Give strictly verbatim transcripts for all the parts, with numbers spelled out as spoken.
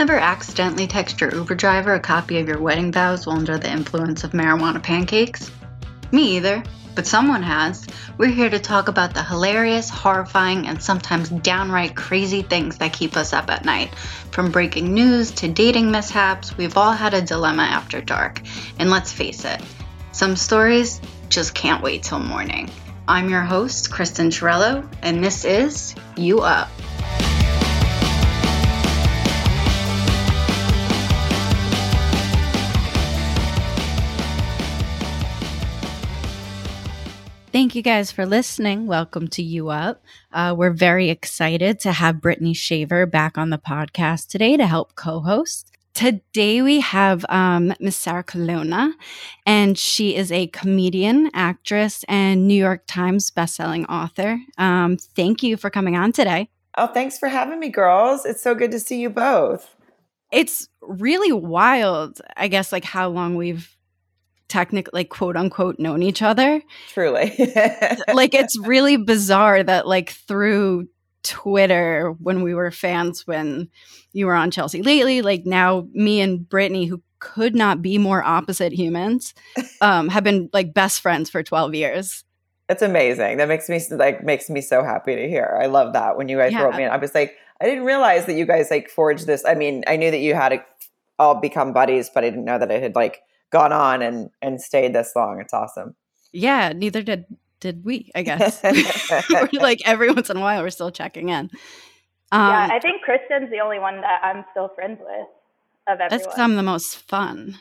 Ever accidentally text your Uber driver a copy of your wedding vows while under the influence of marijuana pancakes? Me either, but someone has. We're here to talk about the hilarious, horrifying, and sometimes downright crazy things that keep us up at night. From breaking news to dating mishaps, we've all had a dilemma after dark. And let's face it, some stories just can't wait till morning. I'm your host, Kristen Torello, and this is You Up. Thank you guys for listening. Welcome to You Up. Uh, we're very excited to have Brittany Shaver back on the podcast today to help co-host. Today we have um, Miss Sarah Colonna, and she is a comedian, actress, and New York Times bestselling author. Um, thank you for coming on today. Oh, thanks for having me, girls. It's so good to see you both. It's really wild, I guess, like how long we've technically, like, quote unquote, known each other. Truly. Like, it's really bizarre that, like, through Twitter, when we were fans, when you were on Chelsea Lately, like, now me and Brittany, who could not be more opposite humans, um, have been, like, best friends for twelve years. That's amazing. That makes me, like, makes me so happy to hear. I love that. When you guys yeah. wrote me, I was like, I didn't realize that you guys, like, forged this. I mean, I knew that you had all become buddies, but I didn't know that it had, like, gone on and and stayed this long. It's awesome. Yeah, neither did did we, I guess. Like, every once in a while, we're still checking in. Um, yeah, I think Kristen's the only one that I'm still friends with of everyone. That's because I'm the most fun.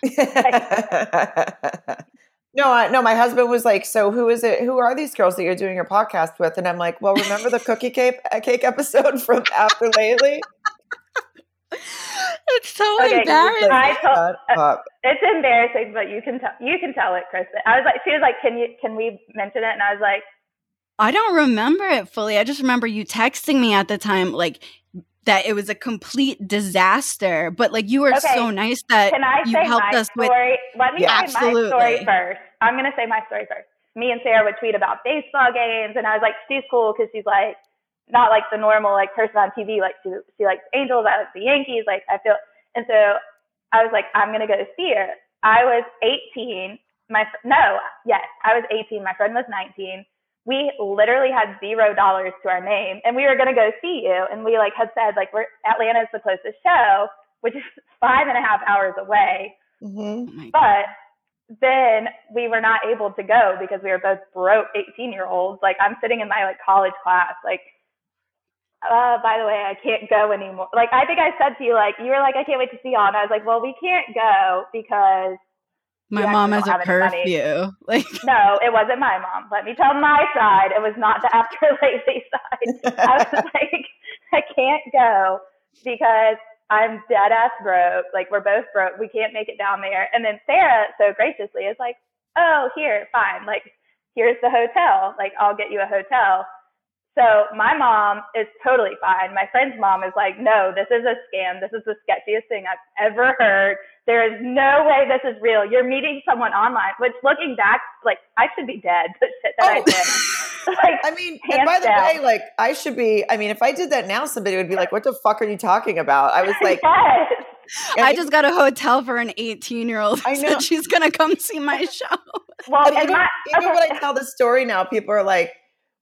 No, I, no, my husband was like, so who is it? Who are these girls that you're doing your podcast with? And I'm like, well, remember the cookie cake, cake episode from After Lately? It's so okay, embarrassing. I told, uh, it's embarrassing, but you can tell. You can tell it, Kristen. I was like, she was like, "Can you? Can we mention it?" And I was like, "I don't remember it fully. I just remember you texting me at the time, like that it was a complete disaster. But like you were okay. so nice that can I you say helped my us story? With. Let me yeah, say absolutely. my story first. I'm gonna say my story first. Me and Sarah would tweet about baseball games, and I was like, "She's cool because she's like." Not like the normal like person on T V, like she, she likes Angels, I like the Yankees, like I feel, and so I was like, I'm going to go see her. I was eighteen, my, no, yes, I was eighteen, my friend was nineteen, we literally had zero dollars to our name, and we were going to go see you, and we like had said, like, we're, Atlanta's the closest show, which is five and a half hours away, mm-hmm. but then we were not able to go because we were both broke eighteen-year-olds, like I'm sitting in my like college class, like, Uh, by the way, I can't go anymore. Like, I think I said to you, like, you were like, I can't wait to see y'all. And I was like, well, we can't go because my mom has a curfew. Like, no, it wasn't my mom. Let me tell my side. It was not the After Lately side. I was like, I can't go because I'm dead ass broke. Like, we're both broke. We can't make it down there. And then Sarah so graciously is like, oh, here, fine. Like, here's the hotel. Like, I'll get you a hotel. So my mom is totally fine. My friend's mom is like, no, this is a scam. This is the sketchiest thing I've ever heard. There is no way this is real. You're meeting someone online, which looking back, like I should be dead. The shit that oh. I did. Like, I mean, and by the down. way, like I should be, I mean, if I did that now, somebody would be like, what the fuck are you talking about? I was like, yes. I just got a hotel for an eighteen-year-old. I know. Said she's going to come see my show. Well, and even, my, even okay. when I tell the story now, people are like,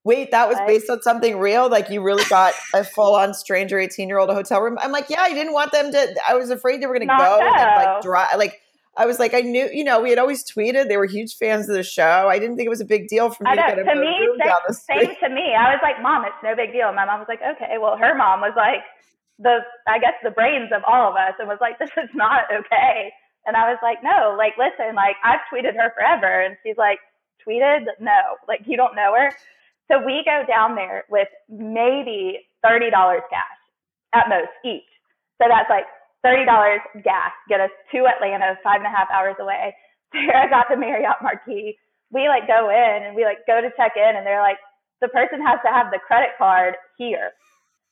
wait, that was based on something real? Like you really got a full-on stranger eighteen-year-old a hotel room? I'm like, yeah, I didn't want them to – I was afraid they were going to go. And then, like, dry, like I was like, I knew – you know, we had always tweeted. They were huge fans of the show. I didn't think it was a big deal for me I to get a room same, down the street. Same to me. I was like, Mom, it's no big deal. And my mom was like, okay. Well, her mom was like the – I guess the brains of all of us and was like, this is not okay. And I was like, no, like listen, like I've tweeted her forever. And she's like, tweeted? No. Like you don't know her? So we go down there with maybe thirty dollars cash at most each. So that's like thirty dollars gas, get us to Atlanta, five and a half hours away. Sarah got the Marriott Marquis. We like go in and we like go to check in and they're like, the person has to have the credit card here.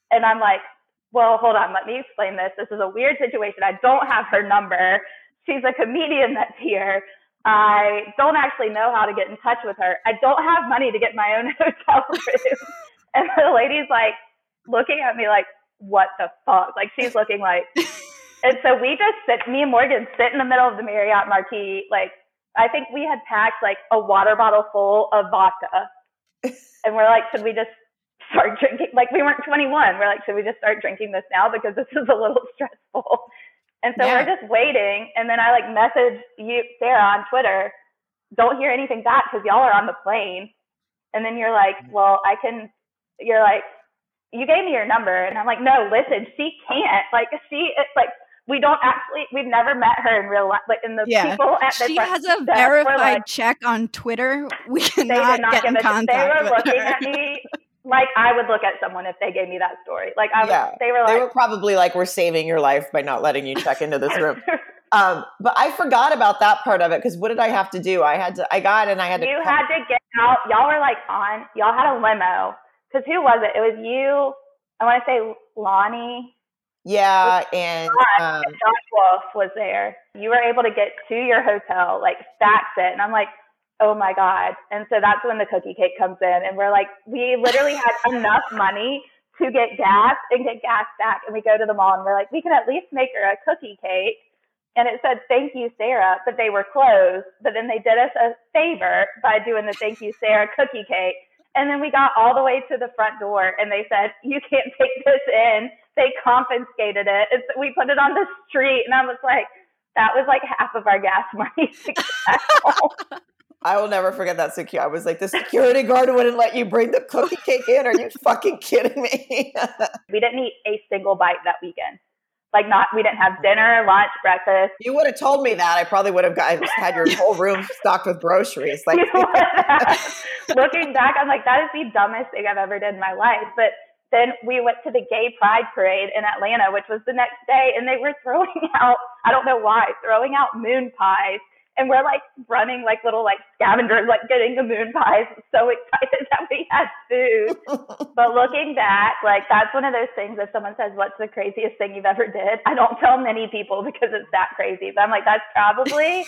And I'm like, well, hold on, let me explain this. This is a weird situation. I don't have her number. She's a comedian that's here. I don't actually know how to get in touch with her. I don't have money to get my own hotel room. And the lady's like looking at me like, what the fuck? Like she's looking like, And so we just sit, me and Morgan sit in the middle of the Marriott marquee. Like, I think we had packed like a water bottle full of vodka. And we're like, should we just start drinking? Like, we weren't twenty-one. We're like, should we just start drinking this now? Because this is a little stressful. And so yeah. we're just waiting. And then I like messaged you, Sarah, on Twitter, don't hear anything back because y'all are on the plane. And then you're like, well, I can, you're like, you gave me your number. And I'm like, no, listen, she can't. Like, she, it's like, we don't actually, we've never met her in real life. Like, in the yeah. people at the She has a verified like, check on Twitter. We cannot not get in contact with her. They were looking at me like I would look at someone if they gave me that story. Like, I yeah. was, they were like. They were probably like, we're saving your life by not letting you check into this room. Um, but I forgot about that part of it because what did I have to do? I had to, I got and I had to. You had to get out. Y'all were like on, y'all had a limo. Because who was it? It was you, I want to say Lonnie. Yeah. And Josh, um, Josh Wolf was there. You were able to get to your hotel, like fax it. And I'm like, oh my God. And so that's when the cookie cake comes in. And we're like, we literally had enough money to get gas and get gas back. And we go to the mall and we're like, we can at least make her a cookie cake. And it said, thank you, Sarah, but they were closed. But then they did us a favor by doing the thank you, Sarah cookie cake. And then we got all the way to the front door and they said, you can't take this in. They confiscated it. And so we put it on the street. And I was like, that was like half of our gas money to get back home. I will never forget that security. I was like, the security guard wouldn't let you bring the cookie cake in. Are you fucking kidding me? We didn't eat a single bite that weekend. Like not, we didn't have dinner, lunch, breakfast. You would have told me that. I probably would have got, had your whole room stocked with groceries. Like, looking back, I'm like, that is the dumbest thing I've ever did in my life. But then we went to the gay pride parade in Atlanta, which was the next day. And they were throwing out, I don't know why, throwing out moon pies. And we're like running like little like scavengers, like getting the moon pies. I'm so excited that we had food. But looking back, like that's one of those things if someone says, what's the craziest thing you've ever did? I don't tell many people because it's that crazy. But I'm like, that's probably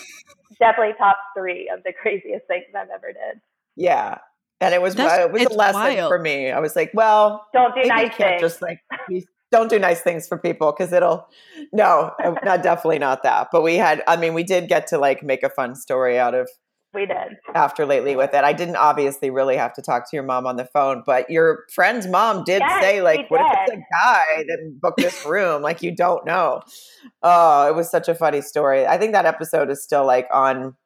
definitely top three of the craziest things I've ever did. Yeah. And it was, it was a lesson wild. for me. I was like, well, don't do nice things. Just like, don't do nice things for people because it'll, no, not definitely not that. But we had, I mean, we did get to like make a fun story out of. We did. After Lately with it. I didn't obviously really have to talk to your mom on the phone, but your friend's mom did yes, say like, what did. if it's a guy that booked this room? Like, you don't know. Oh, it was such a funny story. I think that episode is still like on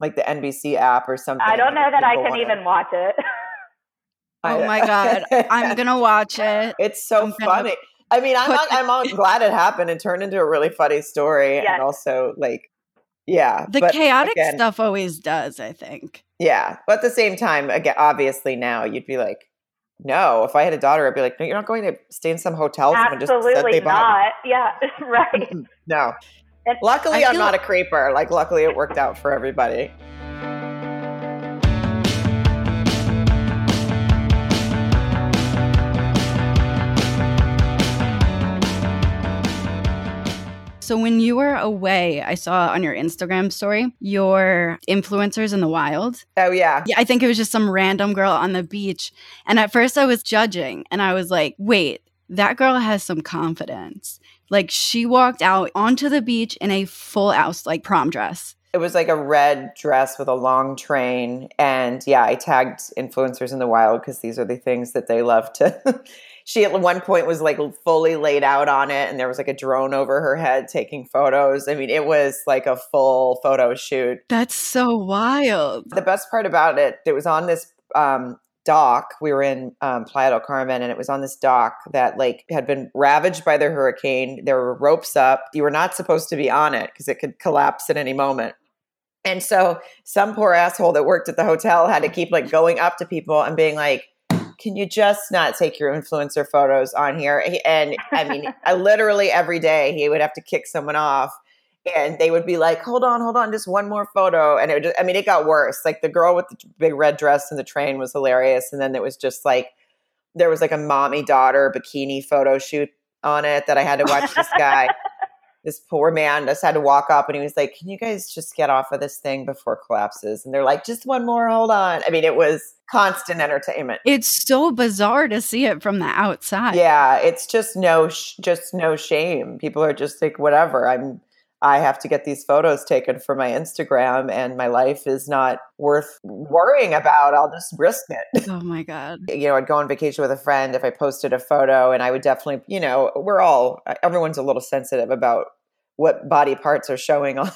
like the N B C app or something. I don't know that I can even watch it. Oh my God. I'm going to watch it. It's so funny. I mean, I'm not, I'm all glad it happened and turned into a really funny story. Yes. And also like, yeah. The chaotic again, stuff always does, I think. Yeah. But at the same time, again, obviously now you'd be like, no, if I had a daughter, I'd be like, no, you're not going to stay in some hotel. Absolutely just they not. Bought. Yeah. Right. No. And luckily, I'm not like- a creeper. Like, luckily, it worked out for everybody. So when you were away, I saw on your Instagram story, your influencers in the wild. Oh, yeah. Yeah, I think it was just some random girl on the beach. And at first I was judging and I was like, wait, that girl has some confidence. Like she walked out onto the beach in a full house, like prom dress. It was like a red dress with a long train. And yeah, I tagged influencers in the wild because these are the things that they love to she at one point was like fully laid out on it and there was like a drone over her head taking photos. I mean, it was like a full photo shoot. That's so wild. The best part about it, it was on this um, dock. We were in um, Playa del Carmen and it was on this dock that like had been ravaged by the hurricane. There were ropes up. You were not supposed to be on it because it could collapse at any moment. And so some poor asshole that worked at the hotel had to keep like going up to people and being like, can you just not take your influencer photos on here? And I mean, I literally every day he would have to kick someone off and they would be like, hold on, hold on, just one more photo. And it would just, I mean, it got worse. Like the girl with the big red dress in the train was hilarious. And then it was just like, there was like a mommy daughter bikini photo shoot on it that I had to watch this guy this poor man just had to walk up and he was like, can you guys just get off of this thing before it collapses? And they're like, just one more, hold on. I mean, it was constant entertainment. It's so bizarre to see it from the outside. Yeah. It's just no, sh- just no shame. People are just like, whatever, I'm, I have to get these photos taken for my Instagram and my life is not worth worrying about. I'll just risk it. Oh my God. You know, I'd go on vacation with a friend if I posted a photo, and I would definitely, you know, we're all, everyone's a little sensitive about what body parts are showing on,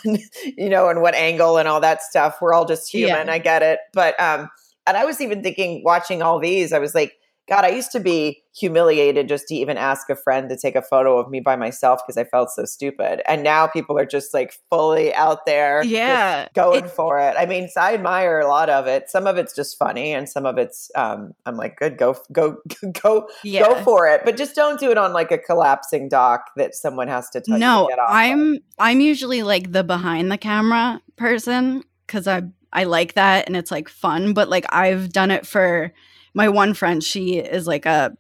you know, and what angle and all that stuff. We're all just human. Yeah. I get it. But, um, and I was even thinking watching all these, I was like, God, I used to be humiliated just to even ask a friend to take a photo of me by myself because I felt so stupid. And now people are just like fully out there, yeah, going it, for it. I mean, so I admire a lot of it. Some of it's just funny, and some of it's um, I'm like, good, go, go, go, yeah. go for it. But just don't do it on like a collapsing dock that someone has to tell no, you to get off. No, I'm of. I'm usually like the behind the camera person because I I like that and it's like fun. But like I've done it for. My one friend, she is like a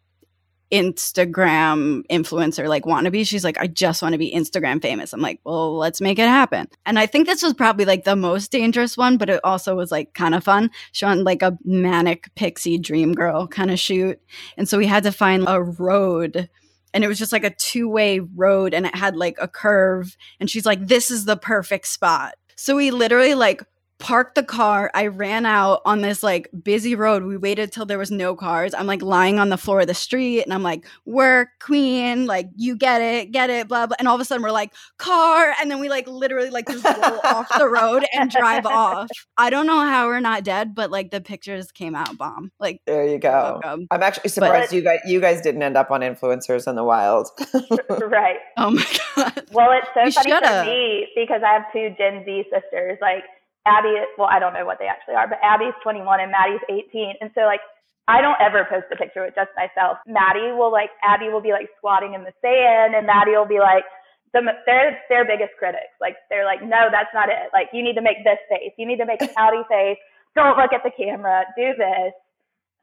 Instagram influencer, like wannabe. She's like, I just want to be Instagram famous. I'm like, well, let's make it happen. And I think this was probably like the most dangerous one, but it also was like kind of fun. She wanted like a manic pixie dream girl kind of shoot. And so we had to find a road. And it was just like a two-way road and it had like a curve. And she's like, this is the perfect spot. So we literally like parked the car. I ran out on this like busy road. We waited till there was no cars. I'm like lying on the floor of the street and I'm like, work, queen, like you get it, get it, blah, blah. And all of a sudden we're like, car. And then we like literally like just roll off the road and drive off. I don't know how we're not dead, but like the pictures came out bomb. Like, there you go. Welcome. I'm actually surprised but, you guys, you guys didn't end up on influencers in the wild. Right. Oh my God. Well, it's so you funny shoulda. for me because I have two Gen Z sisters. Like, Abby, well, I don't know what they actually are, but Abby's twenty-one and Maddie's eighteen. And so like, I don't ever post a picture with just myself. Maddie will like, Abby will be like squatting in the sand and Maddie will be like, the, they're their biggest critics. Like, they're like, no, that's not it. Like, you need to make this face. You need to make a pouty face. Don't look at the camera. Do this.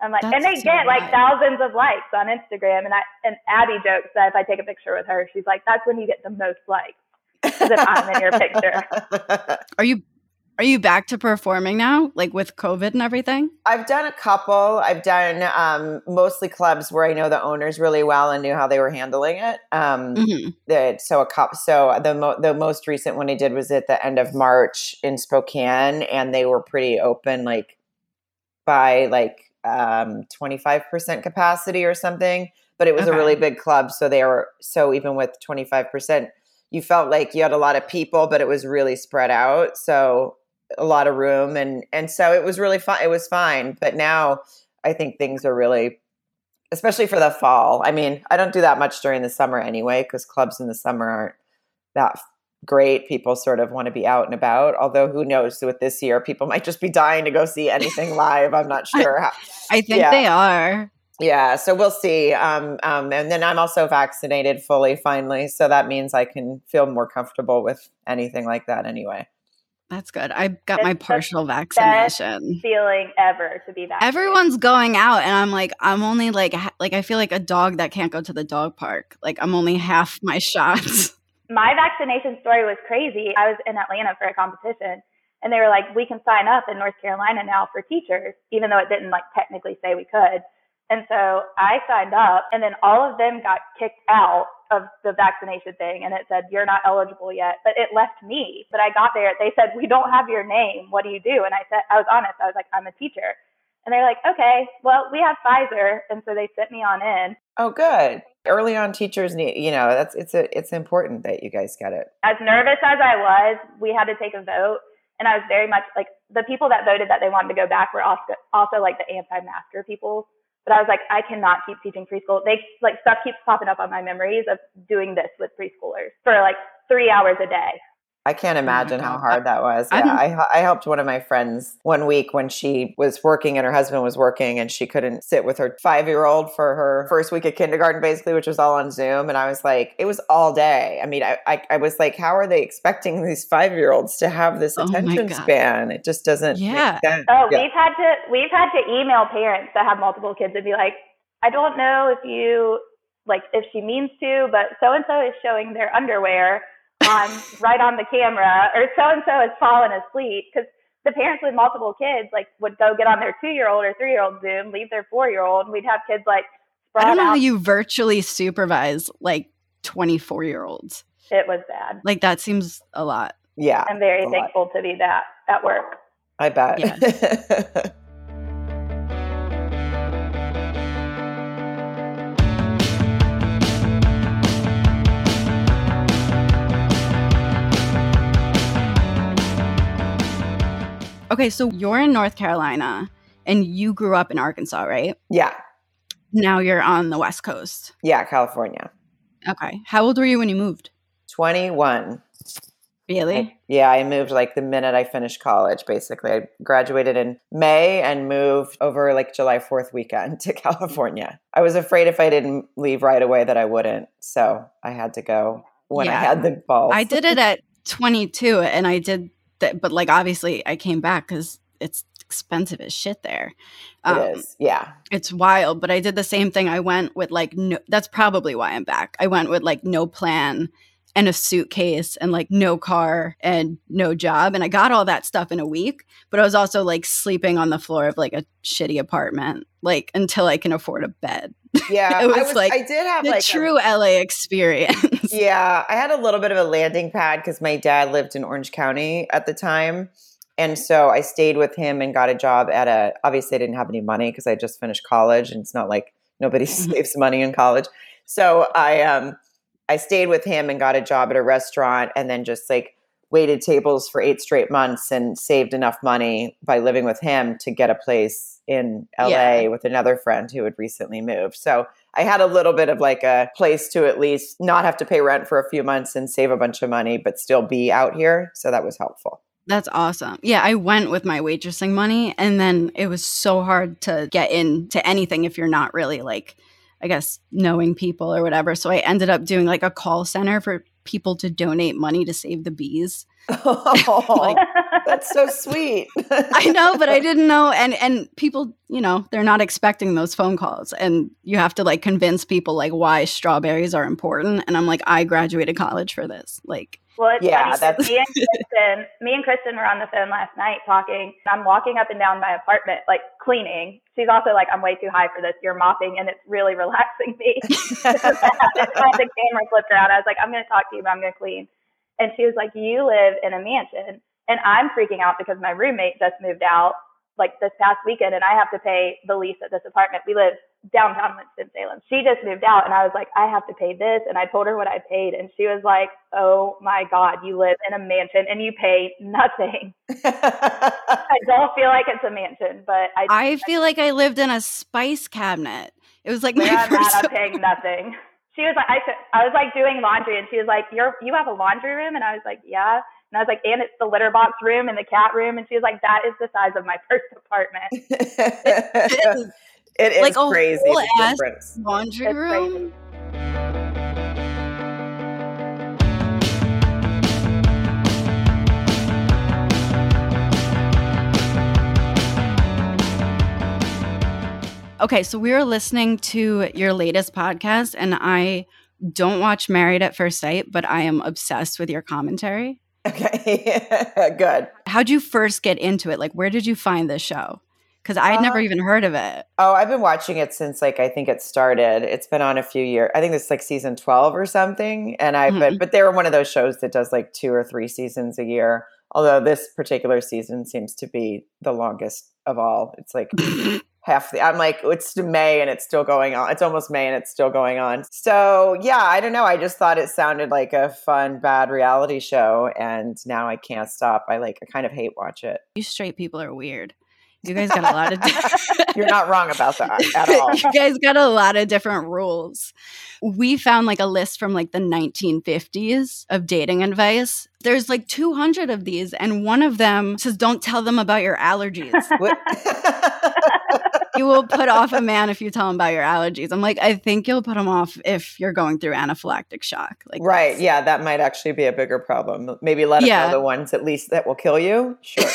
I'm like, that's and they get like thousands of likes on Instagram. And I, and Abby jokes that if I take a picture with her, she's like, that's when you get the most likes. Because if I'm in your picture. Are you Are you back to performing now, like with COVID and everything? I've done a couple. I've done um, mostly clubs where I know the owners really well and knew how they were handling it. Um, mm-hmm. the, so a cop, so the mo- the most recent one I did was at the end of March in Spokane, and they were pretty open, like by like um, twenty-five percent capacity or something. But it was okay. a really big club, so they were so even with twenty-five percent, you felt like you had a lot of people, but it was really spread out. So a lot of room. And, and so it was really fun. It was fine. But now I think things are really, especially for the fall. I mean, I don't do that much during the summer anyway, because clubs in the summer aren't that great. People sort of want to be out and about, although who knows with this year, people might just be dying to go see anything live. I'm not sure. How. I think yeah. they are. Yeah. So we'll see. Um, um, and then I'm also vaccinated fully finally. So that means I can feel more comfortable with anything like that anyway. That's good. I got it's my partial the vaccination. Best feeling ever to be vaccinated. Everyone's going out, and I'm like, I'm only like, ha- like I feel like a dog that can't go to the dog park. Like I'm only half my shots. My vaccination story was crazy. I was in Atlanta for a competition, and they were like, we can sign up in North Carolina now for teachers, even though it didn't like technically say we could. And so I signed up, and then all of them got kicked out of the vaccination thing, and it said, you're not eligible yet, but it left me. But I got there, they said, we don't have your name, what do you do? And I said, I was honest, I was like, I'm a teacher. And they're like, okay, well, we have Pfizer. And so they sent me on in. Oh, good. Early on teachers need, you know, that's it's a, it's important that you guys get it. As nervous as I was, we had to take a vote. And I was very much like, the people that voted that they wanted to go back were also, also like the anti-masker people. But I was like, I cannot keep teaching preschool. They like stuff keeps popping up on my memories of doing this with preschoolers for like three hours a day. I can't imagine oh how hard that was. Yeah, I, I helped one of my friends one week when she was working and her husband was working and she couldn't sit with her five-year-old for her first week of kindergarten, basically, which was all on Zoom. And I was like, it was all day. I mean, I, I, I was like, how are they expecting these five-year-olds to have this attention oh span? It just doesn't yeah. make sense. Oh, yeah. we've had to we've had to email parents that have multiple kids and be like, I don't know if you like if she means to, but so and so is showing their underwear. on right on the camera, or so-and-so has fallen asleep, because the parents with multiple kids, like, would go get on their two-year-old or three-year-old Zoom, leave their four-year-old, and we'd have kids, like, sprawled out. I don't know how you virtually supervise, like, twenty-four-year-olds. It was bad. Like, that seems a lot. Yeah. I'm very thankful lot. to be that at work. I bet. Yeah. Okay, so you're in North Carolina, and you grew up in Arkansas, right? Yeah. Now you're on the West Coast. Yeah, California. Okay. How old were you when you moved? twenty-one. Really? I, yeah, I moved like the minute I finished college, basically. I graduated in May and moved over like July fourth weekend to California. I was afraid if I didn't leave right away that I wouldn't, so I had to go when yeah. I had the balls. I did it at twenty-two, and I did That, but like obviously I came back because it's expensive as shit there. Um, it is, yeah. It's wild, but I did the same thing. I went with like no, that's probably why I'm back. I went with like no plan and a suitcase and like no car and no job, and I got all that stuff in a week. But I was also like sleeping on the floor of like a shitty apartment, like until I can afford a bed. Yeah, it was, I was like I did have the like true a, L A experience. Yeah, I had a little bit of a landing pad because my dad lived in Orange County at the time, and so I stayed with him and got a job at a. Obviously, I didn't have any money because I just finished college, and it's not like nobody saves money in college. So I um I stayed with him and got a job at a restaurant, and then just like waited tables for eight straight months and saved enough money by living with him to get a place in L A yeah. with another friend who had recently moved. So I had a little bit of like a place to at least not have to pay rent for a few months and save a bunch of money, but still be out here. So that was helpful. That's awesome. Yeah, I went with my waitressing money, and then it was so hard to get into anything if you're not really like, I guess, knowing people or whatever. So I ended up doing like a call center for people to donate money to save the bees. Oh, like, that's so sweet. I know, but I didn't know. And, and people, you know, they're not expecting those phone calls, and you have to like convince people like why strawberries are important. And I'm like, I graduated college for this. Like, well, it's yeah, that's- me and Kristen, me and Kristen were on the phone last night talking. I'm walking up and down my apartment, like cleaning. She's also like, I'm way too high for this. You're mopping, and it's really relaxing me. So I had the camera flipped around. I was like, I'm going to talk to you, but I'm going to clean. And she was like, you live in a mansion. And I'm freaking out because my roommate just moved out like this past weekend, and I have to pay the lease at this apartment. We live downtown Winston-Salem. She just moved out, and I was like, I have to pay this. And I told her what I paid, and she was like, oh my God, you live in a mansion and you pay nothing. I don't feel like it's a mansion, but I, I feel I, like I lived in a spice cabinet. It was like my I'm first not, I'm paying nothing. She was like, I, I was like doing laundry, and she was like, you're, you have a laundry room? And I was like, yeah. And I was like, and it's the litter box room and the cat room. And she was like, that is the size of my first apartment. it is, it is like crazy. A whole ass laundry it's room. Crazy. Okay, so we were listening to your latest podcast, and I don't watch Married at First Sight, but I am obsessed with your commentary. Okay, good. How'd you first get into it? Like, where did you find this show? Because I had uh, never even heard of it. Oh, I've been watching it since, like, I think it started. It's been on a few years. I think it's, like, season twelve or something. And I, mm-hmm. but, but they were one of those shows that does, like, two or three seasons a year. Although this particular season seems to be the longest of all. It's, like... Half the, I'm like, it's May and it's still going on. It's almost May and it's still going on. So yeah, I don't know. I just thought it sounded like a fun, bad reality show. And now I can't stop. I like, I kind of hate watch it. You straight people are weird. You guys got a lot of, di- you're not wrong about that at all. You guys got a lot of different rules. We found like a list from like the nineteen fifties of dating advice. There's like two hundred of these. And one of them says, don't tell them about your allergies. You will put off a man if you tell him about your allergies. I'm like, I think you'll put him off if you're going through anaphylactic shock. Like, right. Yeah. That might actually be a bigger problem. Maybe let him yeah. know the ones at least that will kill you. Sure.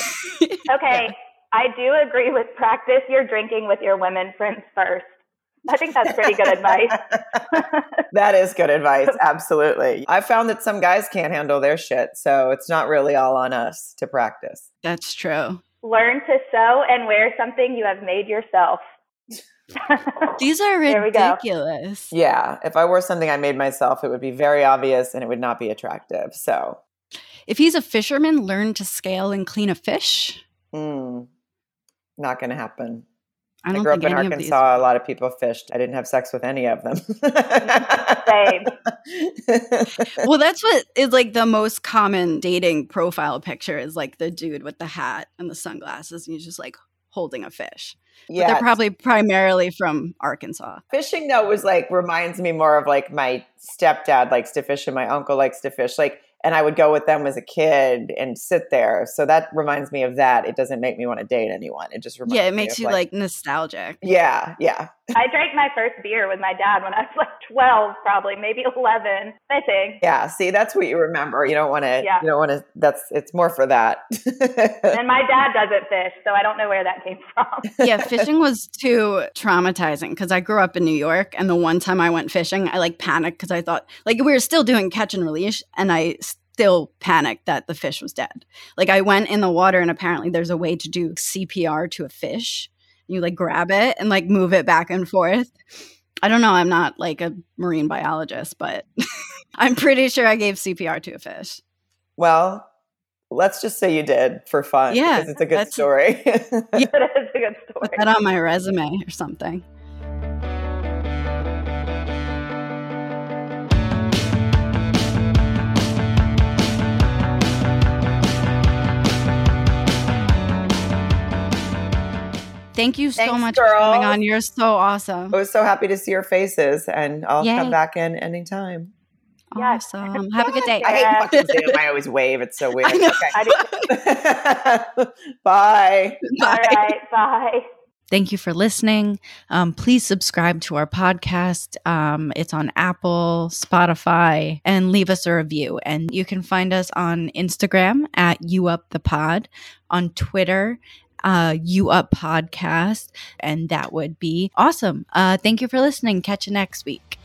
Okay. Yeah. I do agree with practice your drinking with your women friends first. I think that's pretty good advice. That is good advice. Absolutely. I found that some guys can't handle their shit. So it's not really all on us to practice. That's true. Learn to sew and wear something you have made yourself. These are ridiculous. Yeah. If I wore something I made myself, it would be very obvious and it would not be attractive. So if he's a fisherman, learn to scale and clean a fish. Mm, not going to happen. I, I grew up in Arkansas. A lot of people fished. I didn't have sex with any of them. Same. Well, that's what is like the most common dating profile picture is like the dude with the hat and the sunglasses. And he's just like holding a fish. Yeah. But they're probably primarily from Arkansas. Fishing though was like, reminds me more of like my stepdad likes to fish and my uncle likes to fish. Like, and I would go with them as a kid and sit there. So that reminds me of that. It doesn't make me want to date anyone. It just reminds me. Yeah, it makes me you like, like nostalgic. Yeah, yeah. I drank my first beer with my dad when I was like twelve, probably, maybe eleven, I think. Yeah, see, that's what you remember. You don't want to, yeah. you don't want to, that's, it's more for that. And my dad doesn't fish, so I don't know where that came from. Yeah, fishing was too traumatizing because I grew up in New York. And the one time I went fishing, I like panicked because I thought, like, we were still doing catch and release. And I still panicked that the fish was dead. Like I went in the water and apparently there's a way to do C P R to a fish. You like grab it and like move it back and forth. I don't know. I'm not like a marine biologist, but I'm pretty sure I gave C P R to a fish. Well, let's just say you did for fun. Yeah, because it's a good story. Yeah, it's a good story. Put that on my resume or something. Thank you so Thanks, much girl. for coming on. You're so awesome. I was so happy to see your faces, and I'll Yay. come back in anytime. Yes. Awesome. Have a good day. I hate fucking Zoom. I always wave. It's so weird. I know. Okay. Bye. Bye. All right. Bye. Thank you for listening. Um, please subscribe to our podcast. Um, it's on Apple, Spotify, and leave us a review. And you can find us on Instagram at YouUpThePod, on Twitter Uh, You Up Podcast, and that would be awesome. Uh, thank you for listening. Catch you next week.